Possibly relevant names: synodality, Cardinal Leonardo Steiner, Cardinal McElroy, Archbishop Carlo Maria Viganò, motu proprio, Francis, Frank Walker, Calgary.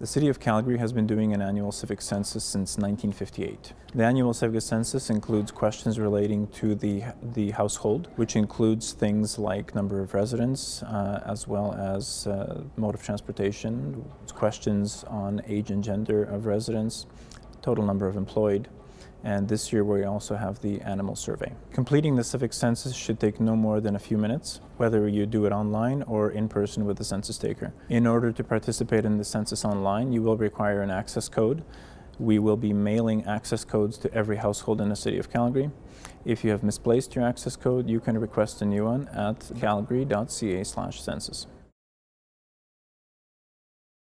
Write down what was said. The City of Calgary has been doing an annual civic census since 1958. The annual civic census includes questions relating to the household, which includes things like number of residents, as well as mode of transportation, questions on age and gender of residents, total number of employed, and this year we also have the animal survey. Completing the civic census should take no more than a few minutes, whether you do it online or in person with the census taker. In order to participate in the census online, you will require an access code. We will be mailing access codes to every household in the City of Calgary. If you have misplaced your access code, you can request a new one at calgary.ca/census.